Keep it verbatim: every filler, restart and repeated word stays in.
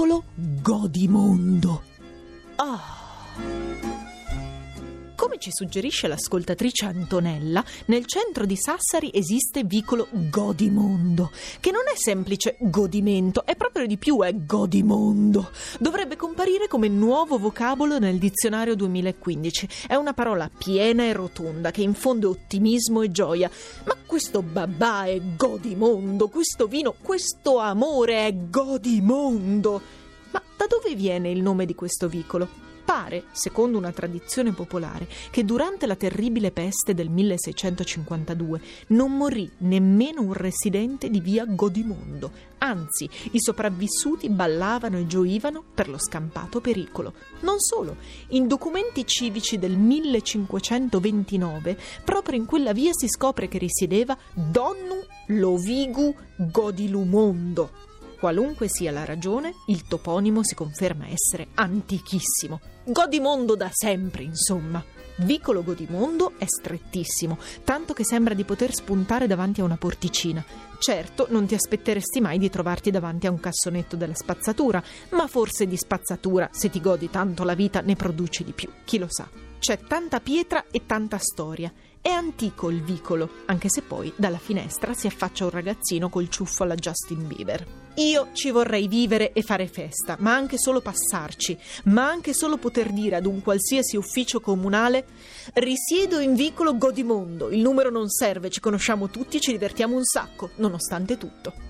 piccolo Godimondo. Ah! Come ci suggerisce l'ascoltatrice Antonella, nel centro di Sassari esiste vicolo Godimondo, che non è semplice godimento, è proprio di più, è godimondo. Dovrebbe comparire come nuovo vocabolo nel dizionario duemilaquindici. È una parola piena e rotonda che infonde ottimismo e gioia. Ma questo babà è godimondo, questo vino, questo amore è godimondo. Ma da dove viene il nome di questo vicolo? Pare, secondo una tradizione popolare, che durante la terribile peste del milleseicentocinquantadue non morì nemmeno un residente di via Godimondo. Anzi, i sopravvissuti ballavano e gioivano per lo scampato pericolo. Non solo, in documenti civici del millecinquecentoventinove, proprio in quella via si scopre che risiedeva Donnu Lovigu Godilumondo. Qualunque sia la ragione, il toponimo si conferma essere antichissimo. Godimondo da sempre, insomma. Vicolo Godimondo è strettissimo, tanto che sembra di poter spuntare davanti a una porticina. Certo, non ti aspetteresti mai di trovarti davanti a un cassonetto della spazzatura, ma forse di spazzatura, se ti godi tanto la vita, ne produci di più, chi lo sa. C'è tanta pietra e tanta storia. È antico il vicolo, anche se poi dalla finestra si affaccia un ragazzino col ciuffo alla Justin Bieber. Io ci vorrei vivere e fare festa, ma anche solo passarci, ma anche solo poter dire ad un qualsiasi ufficio comunale: risiedo in vicolo Godimondo, il numero non serve, ci conosciamo tutti, ci divertiamo un sacco, nonostante tutto.